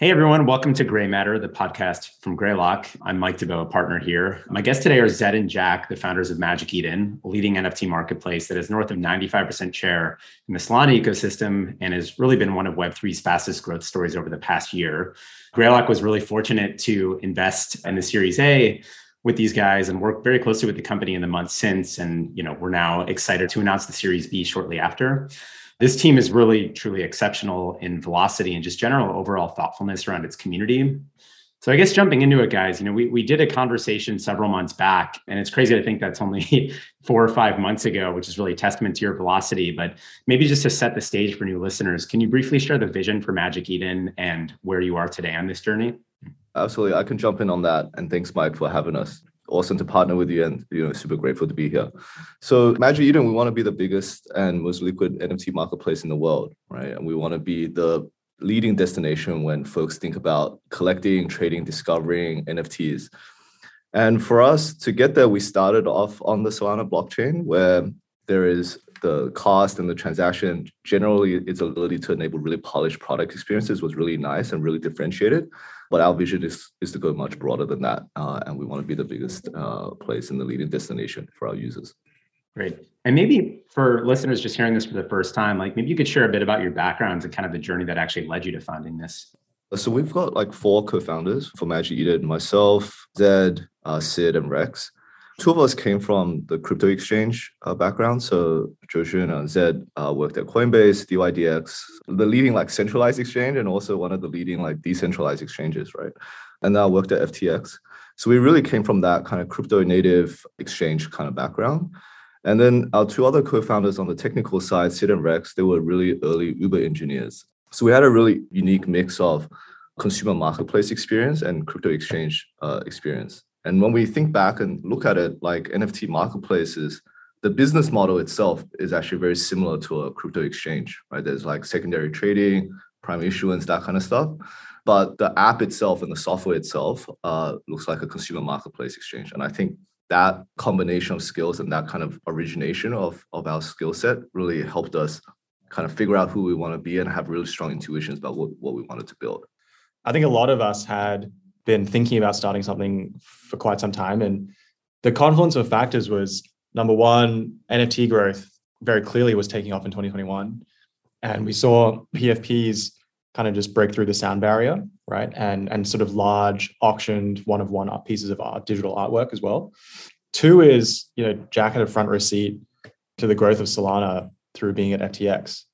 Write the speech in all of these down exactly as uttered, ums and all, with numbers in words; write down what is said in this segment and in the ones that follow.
Hey everyone, welcome to Gray Matter, the podcast from Greylock. I'm Mike Duboe, a partner here. My guests today are Zed and Jack, the founders of Magic Eden, a leading N F T marketplace that is north of ninety-five percent share in the Solana ecosystem and has really been one of Web three's fastest growth stories over the past year. Greylock was really fortunate to invest in the Series A with these guys and worked very closely with the company in the months since. And you know, we're now excited to announce the Series B shortly after. This team is really, truly exceptional in velocity and just general overall thoughtfulness around its community. So I guess jumping into it, guys, you know, we, we did a conversation several months back, and it's crazy to think that's only four or five months ago, which is really a testament to your velocity. But maybe just to set the stage for new listeners, can you briefly share the vision for Magic Eden and where you are today on this journey? Absolutely. I can jump in on that. And thanks, Mike, for having us. Awesome to partner with you, and you know, super grateful to be here. So Magic Eden, we want to be the biggest and most liquid N F T marketplace in the world, right? And we want to be the leading destination when folks think about collecting, trading, discovering N F Ts. And for us to get there, we started off on the Solana blockchain, where there is the cost and the transaction. Generally, its ability to enable really polished product experiences was really nice and really differentiated. But our vision is, is to go much broader than that. Uh, and we want to be the biggest uh, place and the leading destination for our users. Great. And maybe for listeners just hearing this for the first time, like maybe you could share a bit about your backgrounds and kind of the journey that actually led you to founding this. So we've got like four co-founders for Magic Eden: myself, Zed, uh, Sid, and Rex. Two of us came from the crypto exchange uh, background. So Joshin and Zed uh, worked at Coinbase, D Y D X, the leading like centralized exchange, and also one of the leading like decentralized exchanges, right? And now worked at F T X. So we really came from that kind of crypto native exchange kind of background. And then our two other co-founders on the technical side, Sid and Rex, they were really early Uber engineers. So we had a really unique mix of consumer marketplace experience and crypto exchange uh, experience. And when we think back and look at it, like N F T marketplaces, the business model itself is actually very similar to a crypto exchange, right? There's like secondary trading, prime issuance, that kind of stuff. But the app itself and the software itself uh, looks like a consumer marketplace exchange. And I think that combination of skills and that kind of origination of, of our skill set really helped us kind of figure out who we want to be and have really strong intuitions about what, what we wanted to build. I think a lot of us had been thinking about starting something for quite some time. And the confluence of factors was, number one, N F T growth very clearly was taking off in twenty twenty-one. And we saw P F Ps kind of just break through the sound barrier, right? And, and sort of large auctioned one-of-one art pieces of art, digital artwork as well. Two is, you know, Jack had a front row seat to the growth of Solana through being at F T X.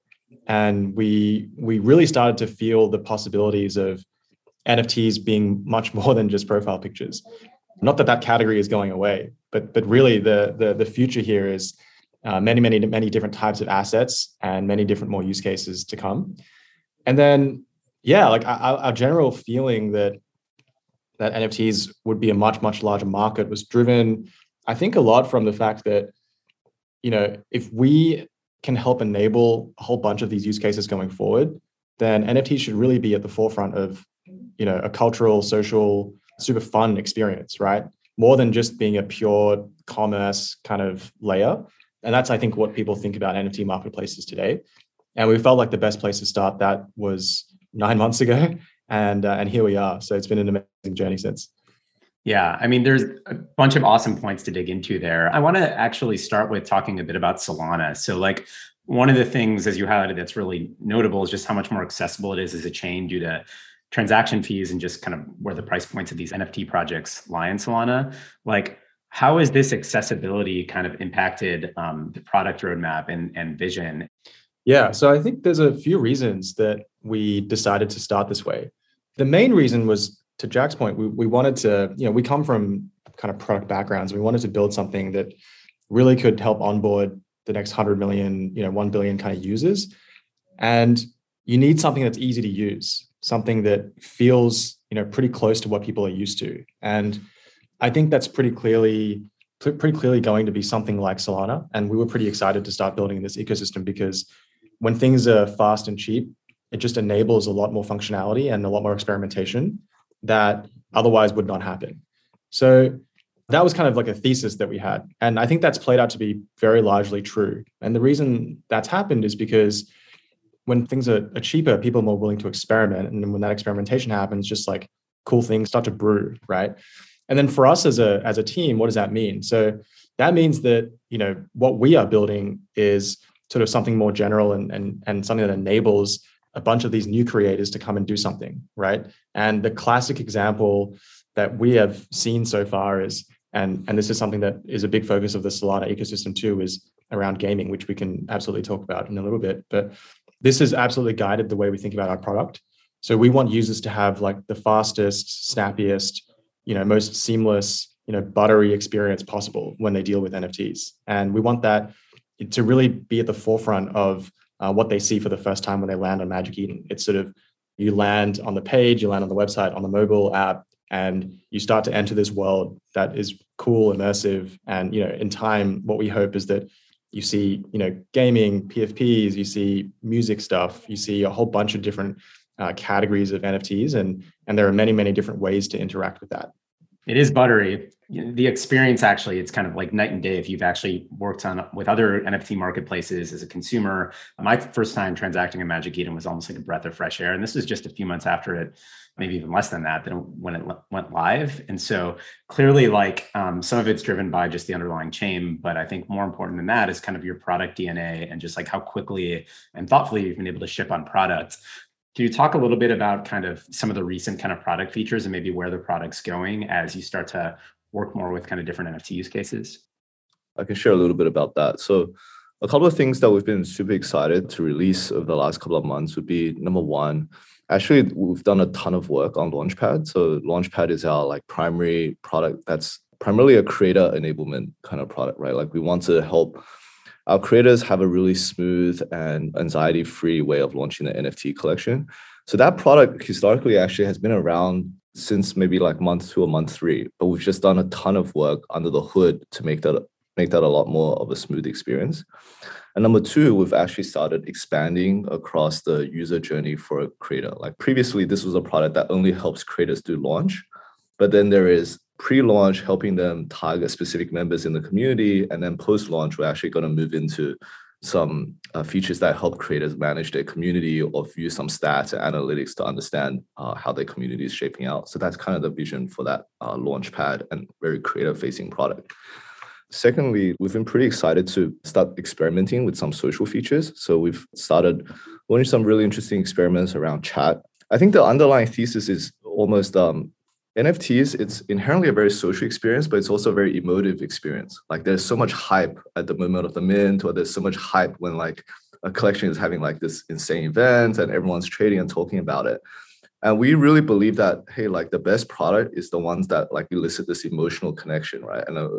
And we we really started to feel the possibilities of N F Ts being much more than just profile pictures. Not that that category is going away, but but really the the, the future here is uh, many, many, many different types of assets and many different more use cases to come. And then, yeah, like our, our general feeling that that N F Ts would be a much, much larger market was driven, I think, a lot from the fact that, you know, if we can help enable a whole bunch of these use cases going forward, then N F Ts should really be at the forefront of, you know, a cultural, social, super fun experience, right? More than just being a pure commerce kind of layer. And that's, I think, what people think about N F T marketplaces today. And we felt like the best place to start that was nine months ago. And, uh, and here we are. So it's been an amazing journey since. Yeah, I mean, there's a bunch of awesome points to dig into there. I want to actually start with talking a bit about Solana. So like, one of the things, as you highlighted, that's really notable is just how much more accessible it is as a chain due to transaction fees and just kind of where the price points of these N F T projects lie in Solana. Like, how has this accessibility kind of impacted um, the product roadmap and, and vision? Yeah, so I think there's a few reasons that we decided to start this way. The main reason was, to Jack's point, we, we wanted to, you know, we come from kind of product backgrounds. We wanted to build something that really could help onboard the next one hundred million, you know, one billion kind of users. And you need something that's easy to use, something that feels, you know, pretty close to what people are used to. And I think that's pretty clearly, pretty clearly going to be something like Solana. And we were pretty excited to start building this ecosystem because when things are fast and cheap, it just enables a lot more functionality and a lot more experimentation that otherwise would not happen. So that was kind of like a thesis that we had. And I think that's played out to be very largely true. And the reason that's happened is because when things are, are cheaper, people are more willing to experiment. And then when that experimentation happens, just like cool things start to brew, right? And then for us as a as a team, what does that mean? So that means that, you know, what we are building is sort of something more general and and, and something that enables a bunch of these new creators to come and do something, right? And the classic example that we have seen so far is, and, and this is something that is a big focus of the Solana ecosystem too, is around gaming, which we can absolutely talk about in a little bit. But this has absolutely guided the way we think about our product. So we want users to have like the fastest, snappiest, you know, most seamless, you know, buttery experience possible when they deal with N F Ts. And we want that to really be at the forefront of uh, what they see for the first time when they land on Magic Eden. It's sort of, you land on the page, you land on the website, on the mobile app, and you start to enter this world that is cool, immersive. And, you know, in time, what we hope is that you see, you know, gaming, P F Ps, you see music stuff, you see a whole bunch of different uh, categories of N F Ts. And, and there are many, many different ways to interact with that. It is buttery. The experience, actually, it's kind of like night and day if you've actually worked on with other N F T marketplaces as a consumer. My first time transacting in Magic Eden was almost like a breath of fresh air. And this was just a few months after it, maybe even less than that, than when it went live. And so clearly, like um, some of it's driven by just the underlying chain. But I think more important than that is kind of your product D N A and just like how quickly and thoughtfully you've been able to ship on products. Can you talk a little bit about kind of some of the recent kind of product features and maybe where the product's going as you start to work more with kind of different N F T use cases? I can share a little bit about that. So a couple of things that we've been super excited to release over the last couple of months would be, number one, actually, we've done a ton of work on Launchpad. So Launchpad is our like primary product that's primarily a creator enablement kind of product, right? Like we want to help our creators have a really smooth and anxiety-free way of launching the N F T collection. So that product historically actually has been around since maybe like month two or month three, but we've just done a ton of work under the hood to make that make that a lot more of a smooth experience. And number two, we've actually started expanding across the user journey for a creator. Like previously, this was a product that only helps creators do launch, but then there is pre-launch, helping them target specific members in the community, and then post-launch, we're actually going to move into some uh, features that help creators manage their community or view some stats and analytics to understand uh, how their community is shaping out. So that's kind of the vision for that uh, Launchpad and very creator-facing product. Secondly, we've been pretty excited to start experimenting with some social features. So we've started launching some really interesting experiments around chat. I think the underlying thesis is almost um, N F Ts, it's inherently a very social experience, but it's also a very emotive experience. Like there's so much hype at the moment of the mint, or there's so much hype when like a collection is having like this insane event and everyone's trading and talking about it. And we really believe that, hey, like the best product is the ones that like elicit this emotional connection, right? And a,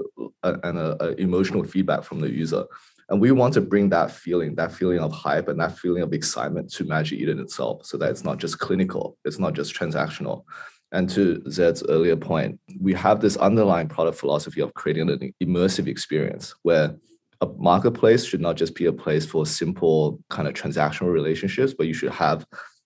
a, and a, a emotional feedback from the user. And we want to bring that feeling, that feeling of hype and that feeling of excitement to Magic Eden itself, so that it's not just clinical, it's not just transactional. And to Zed's earlier point, we have this underlying product philosophy of creating an immersive experience where a marketplace should not just be a place for simple kind of transactional relationships, but you should have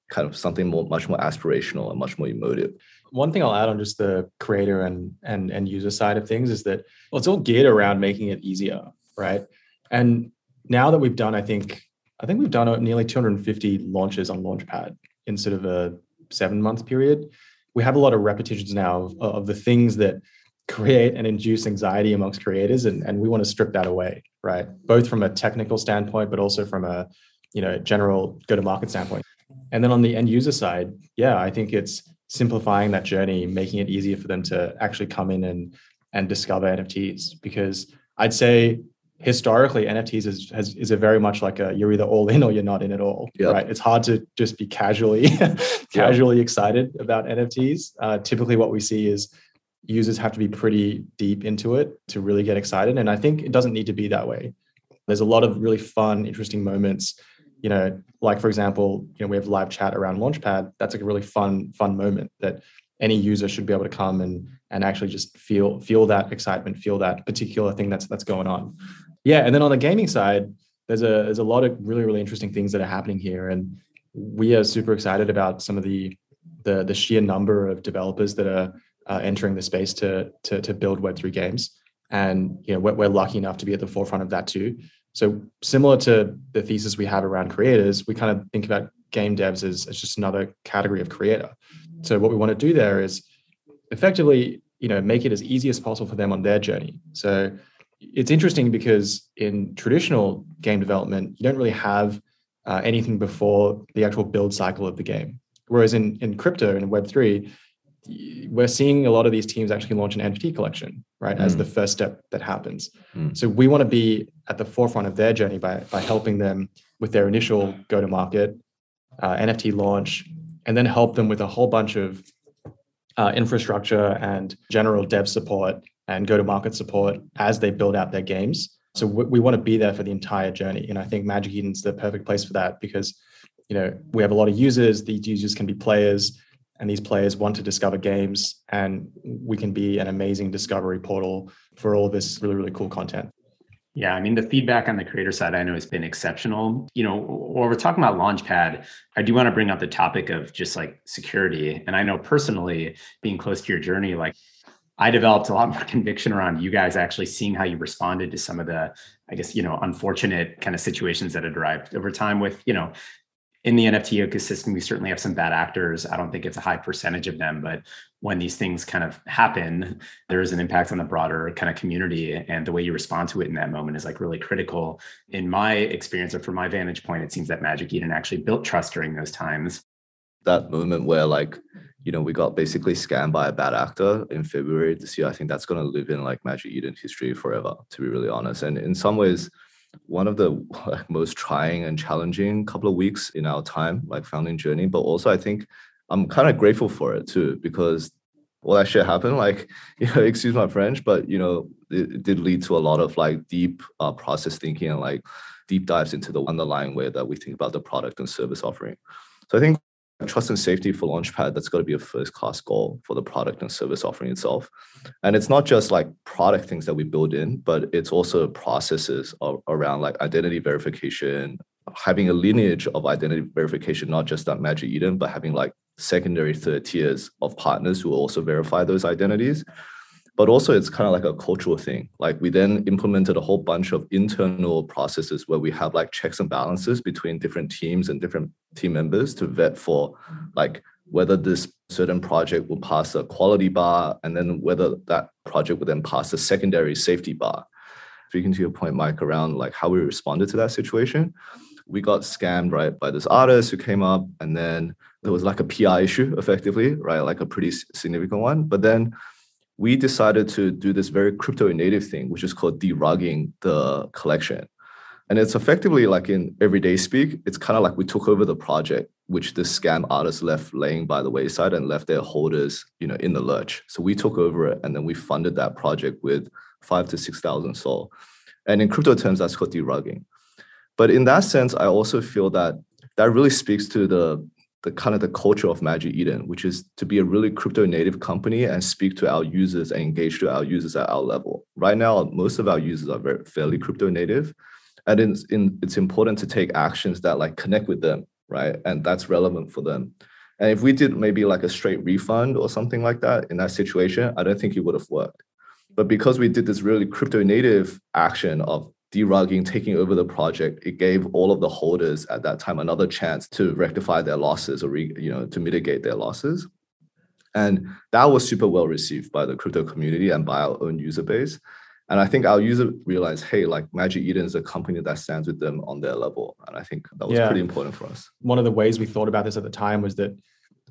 kind of something more, much more aspirational and much more emotive. One thing I'll add on just the creator and, and, and user side of things is that, well, it's all geared around making it easier, right? And now that we've done, I think, I think we've done nearly two hundred fifty launches on Launchpad in sort of a seven month period. We have a lot of repetitions now of, of the things that create and induce anxiety amongst creators. And, and we want to strip that away, right? Both from a technical standpoint, but also from a, you know, general go-to-market standpoint. And then on the end user side, yeah, I think it's simplifying that journey, making it easier for them to actually come in and, and discover N F Ts. Because I'd say historically, N F Ts is, has, is a very much like a, you're either all in or you're not in at all, yep. Right? It's hard to just be casually casually yep. excited about N F Ts. Uh, typically what we see is users have to be pretty deep into it to really get excited. And I think it doesn't need to be that way. There's a lot of really fun, interesting moments, you know, like for example, you know, we have live chat around Launchpad. That's like a really fun, fun moment that any user should be able to come and, and actually just feel, feel that excitement, feel that particular thing that's, that's going on. Yeah. And then on the gaming side, there's a there's a lot of really, really interesting things that are happening here. And we are super excited about some of the the, the sheer number of developers that are uh, entering the space to, to, to build Web three games. And, you know, we're, we're lucky enough to be at the forefront of that too. So similar to the thesis we have around creators, we kind of think about game devs as, as just another category of creator. So what we want to do there is effectively, you know, make it as easy as possible for them on their journey. So it's interesting because in traditional game development, you don't really have uh, anything before the actual build cycle of the game. Whereas in, in crypto and in Web three, we're seeing a lot of these teams actually launch an N F T collection, right, mm. as the first step that happens. Mm. So we want to be at the forefront of their journey by, by helping them with their initial go-to-market, uh, N F T launch, and then help them with a whole bunch of uh, infrastructure and general dev support and go-to-market support as they build out their games. So w- we want to be there for the entire journey. And I think Magic Eden's the perfect place for that because, you know, we have a lot of users. These users can be players, and these players want to discover games, and we can be an amazing discovery portal for all this really, really cool content. Yeah, I mean, the feedback on the creator side, I know has been exceptional. You know, while we're talking about Launchpad, I do want to bring up the topic of just like security. And I know personally, being close to your journey, like I developed a lot more conviction around you guys actually seeing how you responded to some of the, I guess, you know, unfortunate kind of situations that had arrived over time with, you know, in the N F T ecosystem, we certainly have some bad actors. I don't think it's a high percentage of them, but when these things kind of happen, there is an impact on the broader kind of community, and the way you respond to it in that moment is like really critical. In my experience, or from my vantage point, it seems that Magic Eden actually built trust during those times. That moment where like, you know, we got basically scammed by a bad actor in February this year, I think that's going to live in like Magic Eden history forever, to be really honest. And in some ways, one of the like, most trying and challenging couple of weeks in our time, like founding journey, but also I think I'm kind of grateful for it too, because all that shit happened, like, you know, excuse my French, but, you know, it, it did lead to a lot of like deep uh, process thinking and like deep dives into the underlying way that we think about the product and service offering. So I think trust and safety for Launchpad, that's got to be a first class goal for the product and service offering itself. And it's not just like product things that we build in, but it's also processes of, around like identity verification, having a lineage of identity verification, not just at Magic Eden, but having like secondary, third tiers of partners who also verify those identities. But also it's kind of like a cultural thing. Like we then implemented a whole bunch of internal processes where we have like checks and balances between different teams and different team members to vet for like whether this certain project will pass a quality bar and then whether that project will then pass a secondary safety bar. Speaking to your point, Mike, around like how we responded to that situation, we got scammed, right, by this artist who came up, and then there was like a P I issue effectively, right, like a pretty significant one. But then we decided to do this very crypto-native thing, which is called derugging the collection. And it's effectively like in everyday speak, it's kind of like we took over the project, which the scam artists left laying by the wayside and left their holders, you know, in the lurch. So we took over it, and then we funded that project with five to six thousand sol. And in crypto terms, that's called derugging. But in that sense, I also feel that that really speaks to the the kind of the culture of Magic Eden, which is to be a really crypto native company and speak to our users and engage to our users at our level. Right now, most of our users are very fairly crypto native, and it's, in, it's important to take actions that like connect with them, right? And that's relevant for them. And if we did maybe like a straight refund or something like that in that situation, I don't think it would have worked. But because we did this really crypto native action of derugging, taking over the project, it gave all of the holders at that time another chance to rectify their losses or, re, you know, to mitigate their losses. And that was super well received by the crypto community and by our own user base. And I think our user realized, hey, like Magic Eden is a company that stands with them on their level. And I think that was yeah. pretty important for us. One of the ways we thought about this at the time was that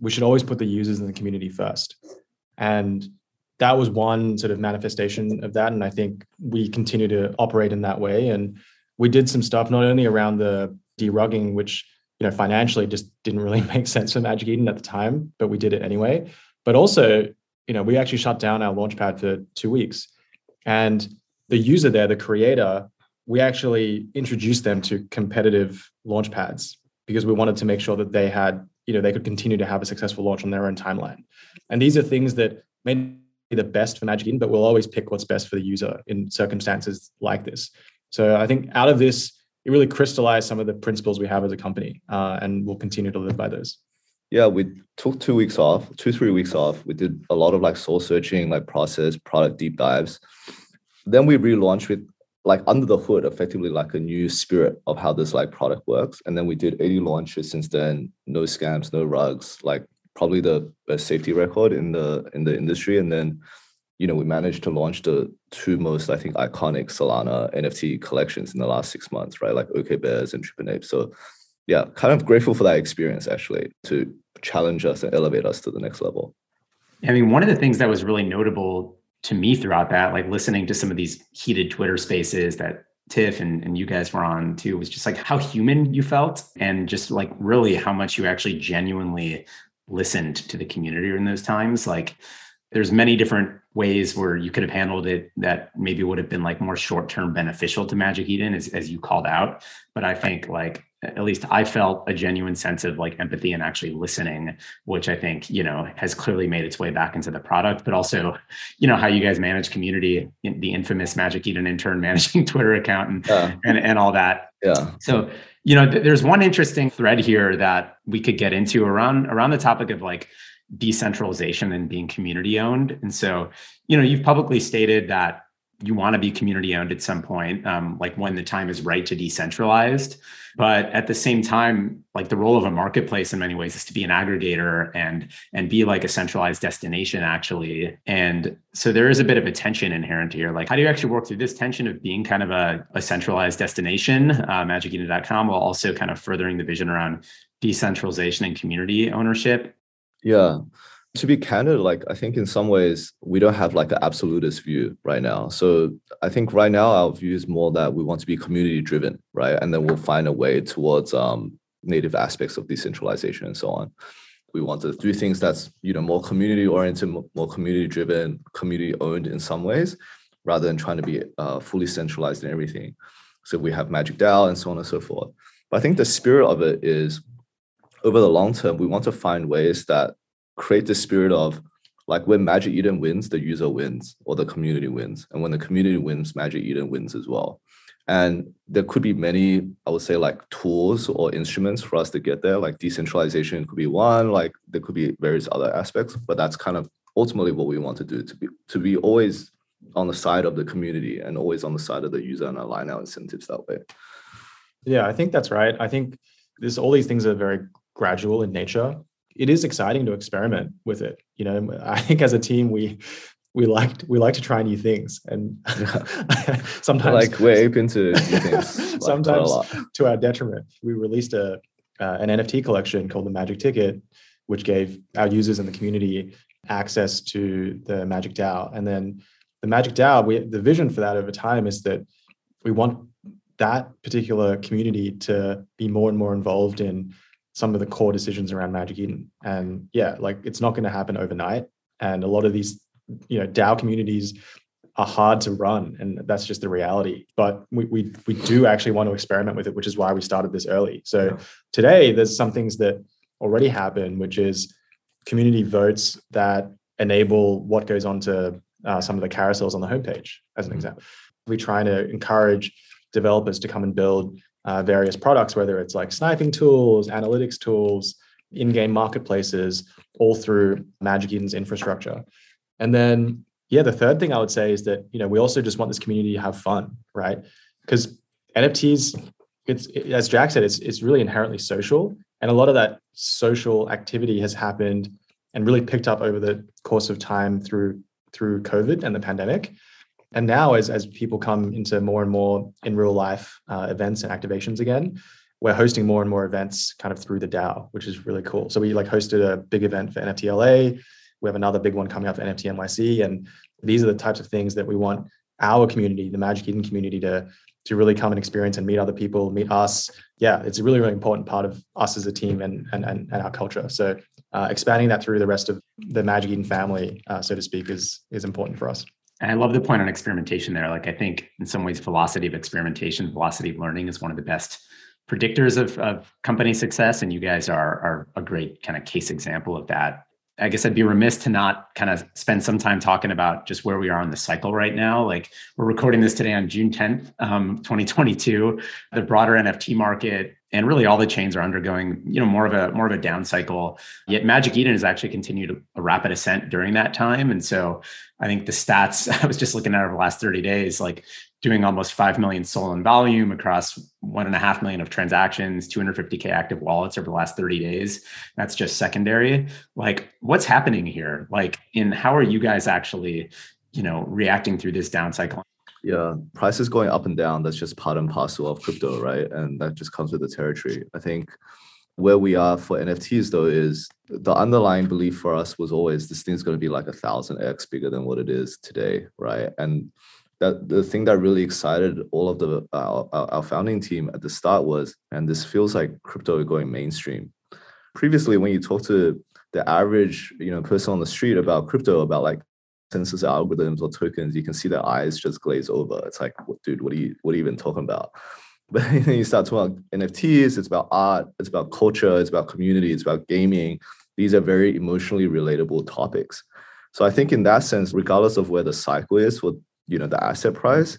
we should always put the users and the community first. And that was one sort of manifestation of that. And I think we continue to operate in that way. And we did some stuff, not only around the derugging, which, you know, financially just didn't really make sense for Magic Eden at the time, but we did it anyway. But also, you know, we actually shut down our Launchpad for two weeks. And the user there, the creator, we actually introduced them to competitive Launchpads because we wanted to make sure that they had, you know, they could continue to have a successful launch on their own timeline. And these are things that made the best for Magic Eden, but we'll always pick what's best for the user in circumstances like this. So I think out of this, it really crystallized some of the principles we have as a company, uh, and we'll continue to live by those. Yeah, we took two weeks off, two, three weeks off. We did a lot of like soul searching, like process, product deep dives. Then we relaunched with like under the hood, effectively like a new spirit of how this like product works. And then we did eighty launches since then, no scams, no rugs, like probably the best safety record in the in the industry. And then, you know, we managed to launch the two most, I think, iconic Solana N F T collections in the last six months, right? Like OK Bears and TrippinApe. So yeah, kind of grateful for that experience, actually, to challenge us and elevate us to the next level. I mean, one of the things that was really notable to me throughout that, like listening to some of these heated Twitter spaces that Tiff and, and you guys were on too, was just like how human you felt and just like really how much you actually genuinely listened to the community in those times. Like there's many different ways where you could have handled it that maybe would have been like more short-term beneficial to Magic Eden, as, as you called out. But I think like, at least I felt a genuine sense of like empathy and actually listening, which I think, you know, has clearly made its way back into the product, but also, you know, how you guys manage community, the infamous Magic Eden intern managing Twitter account and, yeah. and, and all that. Yeah. So, you know, th- there's one interesting thread here that we could get into around, around the topic of like decentralization and being community owned. And so, you know, you've publicly stated that you want to be community owned at some point, um, like when the time is right to decentralized. But at the same time, like the role of a marketplace in many ways is to be an aggregator and and be like a centralized destination, actually. And so there is a bit of a tension inherent here. Like, how do you actually work through this tension of being kind of a, a centralized destination, uh, magic eden dot com, while also kind of furthering the vision around decentralization and community ownership? Yeah. To be candid, like I think in some ways we don't have like an absolutist view right now. So I think right now our view is more that we want to be community driven, right? And then we'll find a way towards um, native aspects of decentralization and so on. We want to do things that's, you know, more community oriented, more community driven, community owned in some ways, rather than trying to be uh, fully centralized in everything. So we have Magic DAO and so on and so forth. But I think the spirit of it is, over the long term, we want to find ways that create the spirit of like when Magic Eden wins, the user wins or the community wins. And when the community wins, Magic Eden wins as well. And there could be many, I would say, like tools or instruments for us to get there. Like decentralization could be one, like there could be various other aspects, but that's kind of ultimately what we want to do, to be to be always on the side of the community and always on the side of the user and align our incentives that way. Yeah, I think that's right. I think this all these things are very gradual in nature. It is exciting to experiment with it. You know, I think as a team, we we like we like to try new things, and yeah. sometimes like we're open to new things. Like sometimes to our detriment. We released a uh, an N F T collection called the Magic Ticket, which gave our users in the community access to the Magic DAO, and then the Magic DAO. We the vision for that over time is that we want that particular community to be more and more involved in some of the core decisions around Magic Eden. And yeah, like it's not going to happen overnight. And a lot of these, you know, DAO communities are hard to run. And that's just the reality. But we we we do actually want to experiment with it, which is why we started this early. So yeah. Today, there's some things that already happen, which is community votes that enable what goes on to uh, some of the carousels on the homepage, as an mm-hmm. example. We're trying to encourage developers to come and build Uh, various products, whether it's like sniping tools, analytics tools, in-game marketplaces, all through Magic Eden's infrastructure. And then, yeah, the third thing I would say is that, you know, we also just want this community to have fun, right? Because N F Ts, it's it, as Jack said, it's it's really inherently social. And a lot of that social activity has happened and really picked up over the course of time through through COVID and the pandemic. And now as, as people come into more and more in real life uh, events and activations again, we're hosting more and more events kind of through the DAO, which is really cool. So we like hosted a big event for N F T L A. We have another big one coming up for N F T N Y C. And these are the types of things that we want our community, the Magic Eden community, to, to really come and experience and meet other people, meet us. Yeah, it's a really, really important part of us as a team and, and, and, and our culture. So uh, expanding that through the rest of the Magic Eden family, uh, so to speak, is is important for us. And I love the point on experimentation there. Like I think in some ways, velocity of experimentation, velocity of learning is one of the best predictors of, of company success. And you guys are, are a great kind of case example of that. I guess I'd be remiss to not kind of spend some time talking about just where we are in the cycle right now. Like we're recording this today on June tenth, um, twenty twenty-two, the broader N F T market, and really all the chains are undergoing, you know, more of a more of a down cycle. Yet Magic Eden has actually continued a rapid ascent during that time. And so I think the stats I was just looking at over the last thirty days, like doing almost five million SOL in volume across one and a half million of transactions, two hundred fifty K active wallets over the last thirty days. That's just secondary. Like, what's happening here? Like, in how are you guys actually, you know, reacting through this down cycle? Yeah, prices going up and down, that's just part and parcel of crypto, right? And that just comes with the territory. I think where we are for N F Ts, though, is the underlying belief for us was always this thing's going to be like a thousand X bigger than what it is today, right? And that the thing that really excited all of the our, our founding team at the start was, and this feels like crypto going mainstream. Previously, when you talk to the average, you know, person on the street about crypto, about like consensus algorithms or tokens, you can see their eyes just glaze over. It's like, dude, what are you what are you even talking about? But then you start talking about N F Ts, it's about art, it's about culture, it's about community, it's about gaming. These are very emotionally relatable topics. So I think in that sense, regardless of where the cycle is for, you know, the asset price,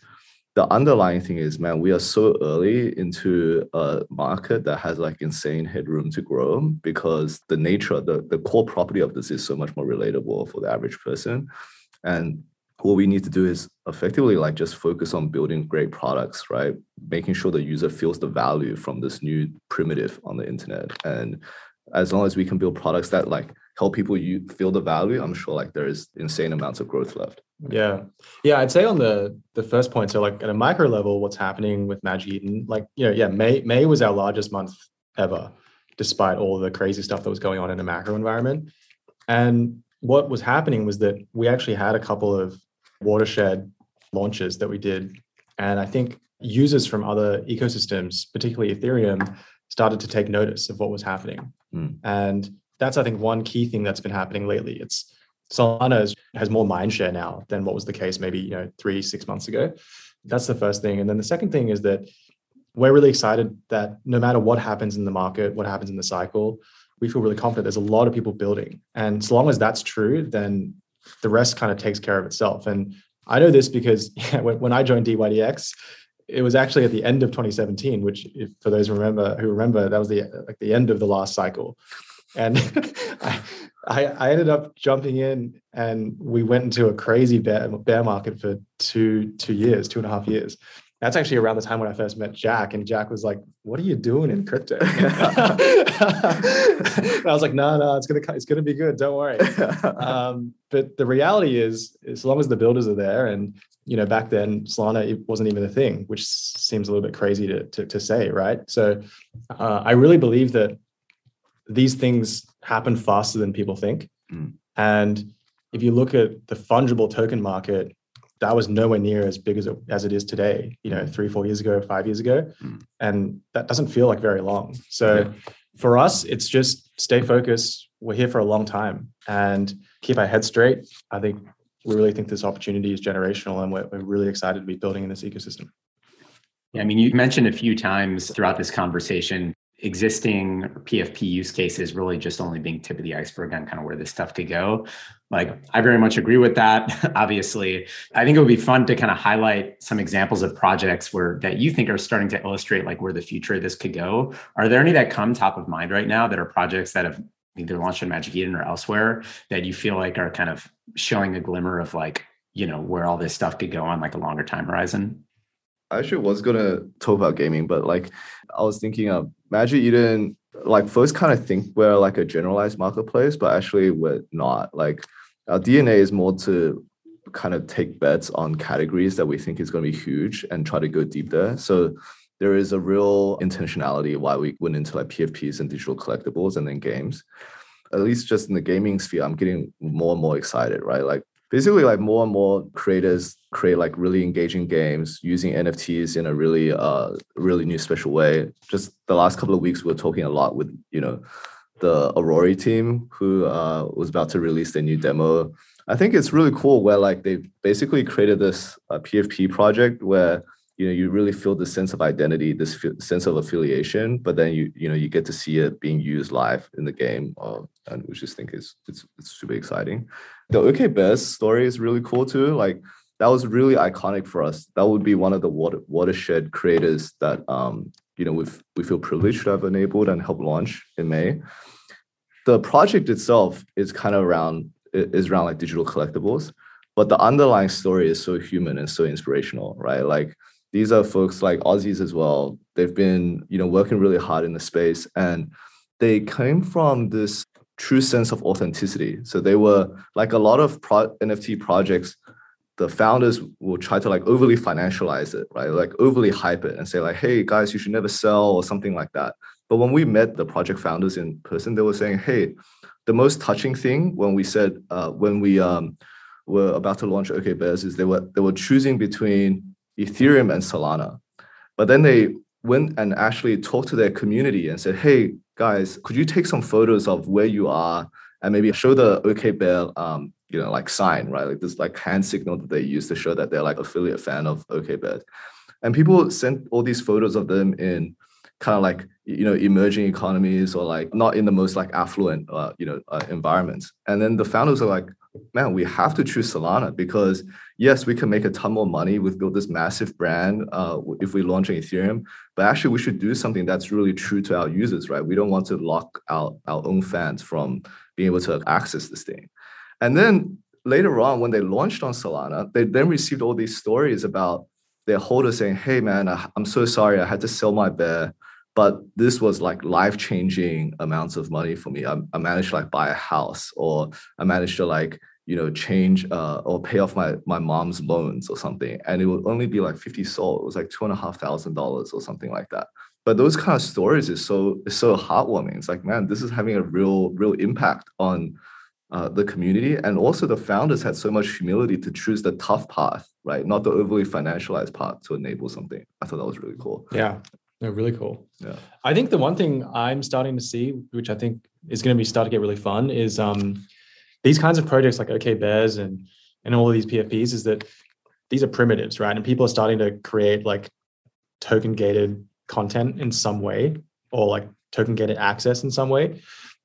the underlying thing is, man, we are so early into a market that has like insane headroom to grow because the nature, the, the core property of this is so much more relatable for the average person. And what we need to do is effectively like just focus on building great products, right? Making sure the user feels the value from this new primitive on the internet. And as long as we can build products that like help people you feel the value, I'm sure like there is insane amounts of growth left. Yeah. Yeah. I'd say on the, the first point, so like at a micro level, what's happening with Magic Eden, like, you know, yeah, May, May was our largest month ever, despite all the crazy stuff that was going on in a macro environment. And what was happening was that we actually had a couple of watershed launches that we did. And I think users from other ecosystems, particularly Ethereum, started to take notice of what was happening. Mm. And that's, I think, one key thing that's been happening lately. It's Solana is, has more mindshare now than what was the case maybe, you know, three, six months ago. That's the first thing. And then the second thing is that we're really excited that no matter what happens in the market, what happens in the cycle, we feel really confident there's a lot of people building. And so long as that's true, then the rest kind of takes care of itself. And I know this because yeah, when, when I joined D Y D X, it was actually at the end of twenty seventeen, which if, for those who remember, who remember, that was the like the end of the last cycle. And I, I, I ended up jumping in and we went into a crazy bear, bear market for two, two years, two and a half years. That's actually around the time when I first met Jack, and Jack was like, "What are you doing in crypto?" And I was like, "No, no, it's gonna it's gonna be good. Don't worry." Um, but the reality is, as long as the builders are there, and you know, back then Solana it wasn't even a thing, which seems a little bit crazy to to, to say, right? So uh, I really believe that these things happen faster than people think, mm. and if you look at the fungible token market, that was nowhere near as big as it, as it is today, you know, three, four years ago, five years ago. Mm. And that doesn't feel like very long. So yeah. For us, it's just stay focused. We're here for a long time and keep our heads straight. I think we really think this opportunity is generational and we're, we're really excited to be building in this ecosystem. Yeah, I mean, you mentioned a few times throughout this conversation, existing P F P use cases really just only being tip of the iceberg on kind of where this stuff could go. Like, I very much agree with that. Obviously, I think it would be fun to kind of highlight some examples of projects where that you think are starting to illustrate like where the future of this could go. Are there any that come top of mind right now that are projects that have either launched in Magic Eden or elsewhere that you feel like are kind of showing a glimmer of like, you know, where all this stuff could go on like a longer time horizon? I actually was going to talk about gaming, but like I was thinking of Magic Eden, like first kind of think we're like a generalized marketplace, but actually we're not. Like our D N A is more to kind of take bets on categories that we think is going to be huge and try to go deep there. So there is a real intentionality why we went into like P F Ps and digital collectibles and then games. At least just in the gaming sphere, I'm getting more and more excited, right? Like basically like more and more creators create like really engaging games using N F Ts in a really, uh, really new special way. Just the last couple of weeks, we were talking a lot with, you know, the Aurora team who uh, was about to release their new demo. I think it's really cool where like they've basically created this uh, P F P project where, you know, you really feel the sense of identity, this f- sense of affiliation, but then you, you know, you get to see it being used live in the game. Um, and we just think it's, it's, it's super exciting. The OK Bears story is really cool too. Like, that was really iconic for us. That would be one of the water, watershed creators that, um, you know, we've, we feel privileged to have enabled and helped launch in May. The project itself is kind of around, is around like digital collectibles, but the underlying story is so human and so inspirational, right? Like these are folks like Aussies as well. They've been, you know, working really hard in the space, and they came from this true sense of authenticity. So they were like a lot of pro- N F T projects, the founders will try to like overly financialize it, right? Like overly hype it and say like, hey guys, you should never sell or something like that. But when we met the project founders in person, they were saying, hey, the most touching thing when we said, uh, when we um, were about to launch OK Bears is they were, they were choosing between Ethereum and Solana. But then they went and actually talked to their community and said, hey guys, could you take some photos of where you are and maybe show the OK Bear um, you know, like sign, right? Like this like hand signal that they use to show that they're like affiliate fan of OK Bears. And people sent all these photos of them in kind of like, you know, emerging economies or like not in the most like affluent, uh, you know, uh, environments. And then the founders are like, man, we have to choose Solana because yes, we can make a ton more money. We've built this massive brand uh, if we launch an Ethereum, but actually we should do something that's really true to our users, right? We don't want to lock out our own fans from being able to access this thing. And then later on, when they launched on Solana, they then received all these stories about their holders saying, hey man, I, I'm so sorry, I had to sell my bear, but this was like life-changing amounts of money for me. I, I managed to like buy a house, or I managed to like, you know, change uh, or pay off my, my mom's loans or something. And it would only be like fifty sol. It was like two and a half thousand dollars or something like that. But those kind of stories is so, is so heartwarming. It's like, man, this is having a real, real impact on Uh, the community. And also the founders had so much humility to choose the tough path, right? Not the overly financialized path to enable something. I thought that was really cool. Yeah, no, really cool. Yeah, I think the one thing I'm starting to see, which I think is going to be start to get really fun, is um, these kinds of projects like OK Bears and and all of these P F Ps is that these are primitives, right? And people are starting to create like token gated content in some way, or like token gated access in some way.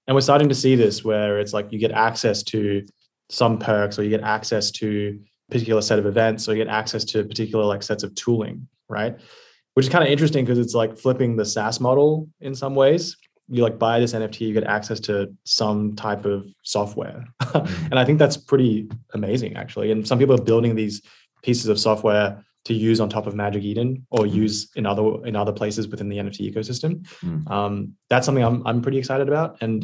And we're starting to see this where it's like you get access to some perks, or you get access to a particular set of events, or you get access to particular like sets of tooling, right? Which is kind of interesting because it's like flipping the SaaS model in some ways. You like buy this N F T, you get access to some type of software. And I think that's pretty amazing, actually. And some people are building these pieces of software to use on top of Magic Eden, or use in other in other places within the N F T ecosystem. Mm. Um, that's something I'm I'm pretty excited about. And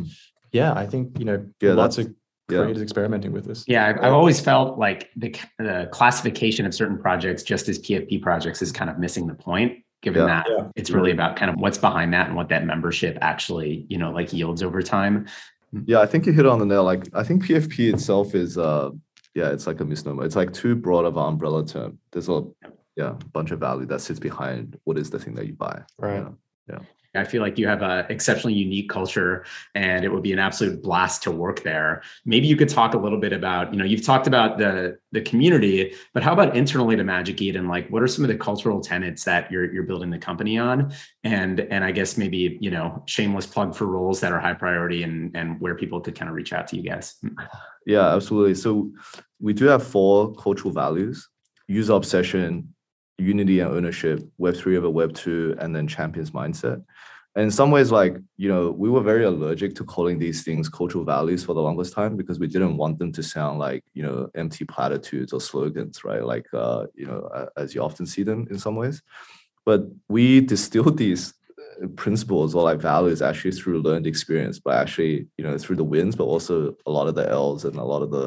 yeah, I think, you know, yeah, lots of creators yeah. experimenting with this. Yeah, I've, I've always felt like the, the classification of certain projects just as P F P projects is kind of missing the point, given yeah. that yeah. it's really about kind of what's behind that and what that membership actually, you know, like yields over time. Yeah, I think you hit it on the nail. Like, I think P F P itself is... Uh, Yeah, it's like a misnomer. It's like too broad of an umbrella term. There's a yeah, bunch of value that sits behind what is the thing that you buy. Right. You know? Yeah. I feel like you have an exceptionally unique culture, and it would be an absolute blast to work there. Maybe you could talk a little bit about, you know, you've talked about the, the community, but how about internally to Magic Eden? Like, what are some of the cultural tenets that you're you're building the company on? And and I guess maybe, you know, shameless plug for roles that are high priority and and where people could kind of reach out to you guys. Yeah, absolutely. So we do have four cultural values: user obsession, unity and ownership, Web three over Web two, and then champions mindset. And in some ways, like, you know, we were very allergic to calling these things cultural values for the longest time, because we didn't want them to sound like, you know, empty platitudes or slogans, right? Like, uh, you know, as you often see them in some ways. But we distilled these principles or like values actually through learned experience, but actually, you know, through the wins, but also a lot of the L's and a lot of the,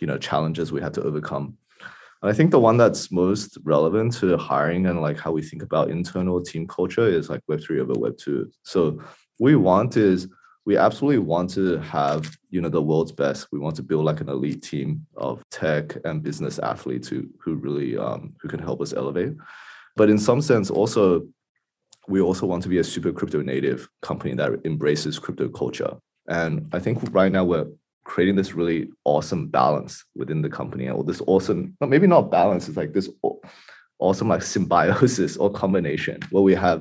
you know, challenges we had to overcome. And I think the one that's most relevant to hiring and like how we think about internal team culture is like Web three over Web two. So what we want is, we absolutely want to have, you know, the world's best. We want to build like an elite team of tech and business athletes who, who really, um, who can help us elevate. But in some sense also, we also want to be a super crypto native company that embraces crypto culture. And I think right now we're creating this really awesome balance within the company, or this awesome, maybe not balance, it's like this awesome like symbiosis or combination where we have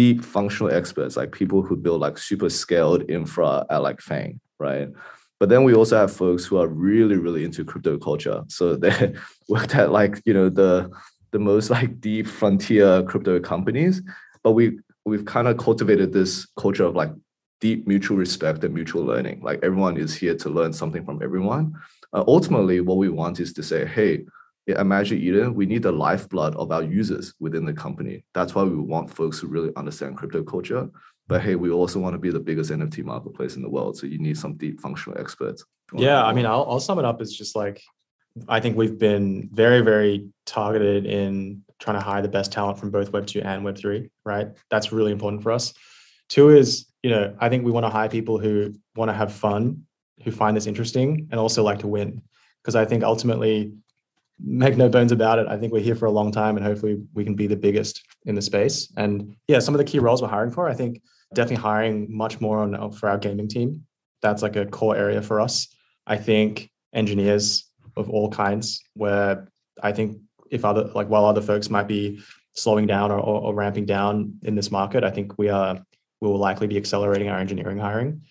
deep functional experts, like people who build like super scaled infra at like Fang, right? But then we also have folks who are really, really into crypto culture. So they worked at like, you know, the, the most like deep frontier crypto companies, but we, we've kind of cultivated this culture of like deep mutual respect and mutual learning. Like everyone is here to learn something from everyone. Uh, ultimately, what we want is to say, hey, at Magic Eden, we need the lifeblood of our users within the company. That's why we want folks who really understand crypto culture. But hey, we also want to be the biggest N F T marketplace in the world. So you need some deep functional experts. Yeah, I mean, I'll, I'll sum it up as just like, I think we've been very, very targeted in trying to hire the best talent from both Web two and Web three, right? That's really important for us. Two is, you know, I think we want to hire people who want to have fun, who find this interesting, and also like to win. Because I think ultimately, make no bones about it, I think we're here for a long time and hopefully we can be the biggest in the space. And yeah, some of the key roles we're hiring for, I think definitely hiring much more on for our gaming team. That's like a core area for us. I think engineers of all kinds, where I think if other, like while other folks might be slowing down or, or, or ramping down in this market, I think we are, we will likely be accelerating our engineering hiring.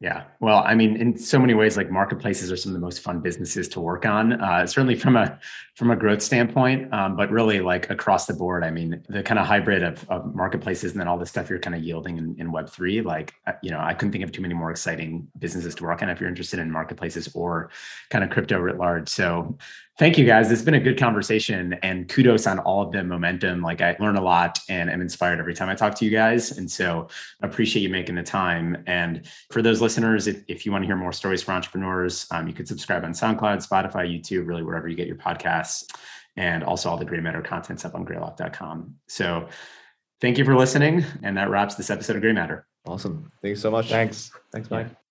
Yeah. Well, I mean, in so many ways, like marketplaces are some of the most fun businesses to work on, uh, certainly from a from a growth standpoint, um, but really like across the board. I mean, the kind of hybrid of, of marketplaces and then all the stuff you're kind of yielding in, in Web three, like, you know, I couldn't think of too many more exciting businesses to work on if you're interested in marketplaces or kind of crypto writ large. So thank you guys. It's been a good conversation and kudos on all of the momentum. Like I learn a lot and I'm inspired every time I talk to you guys. And so appreciate you making the time. And for those listeners, if, if you want to hear more stories for entrepreneurs, um, you could subscribe on SoundCloud, Spotify, YouTube, really wherever you get your podcasts, and also all the Grey Matter content's up on greylock dot com. So thank you for listening. And that wraps this episode of Grey Matter. Awesome. Thanks so much. Thanks. Thanks, Mike. Yeah.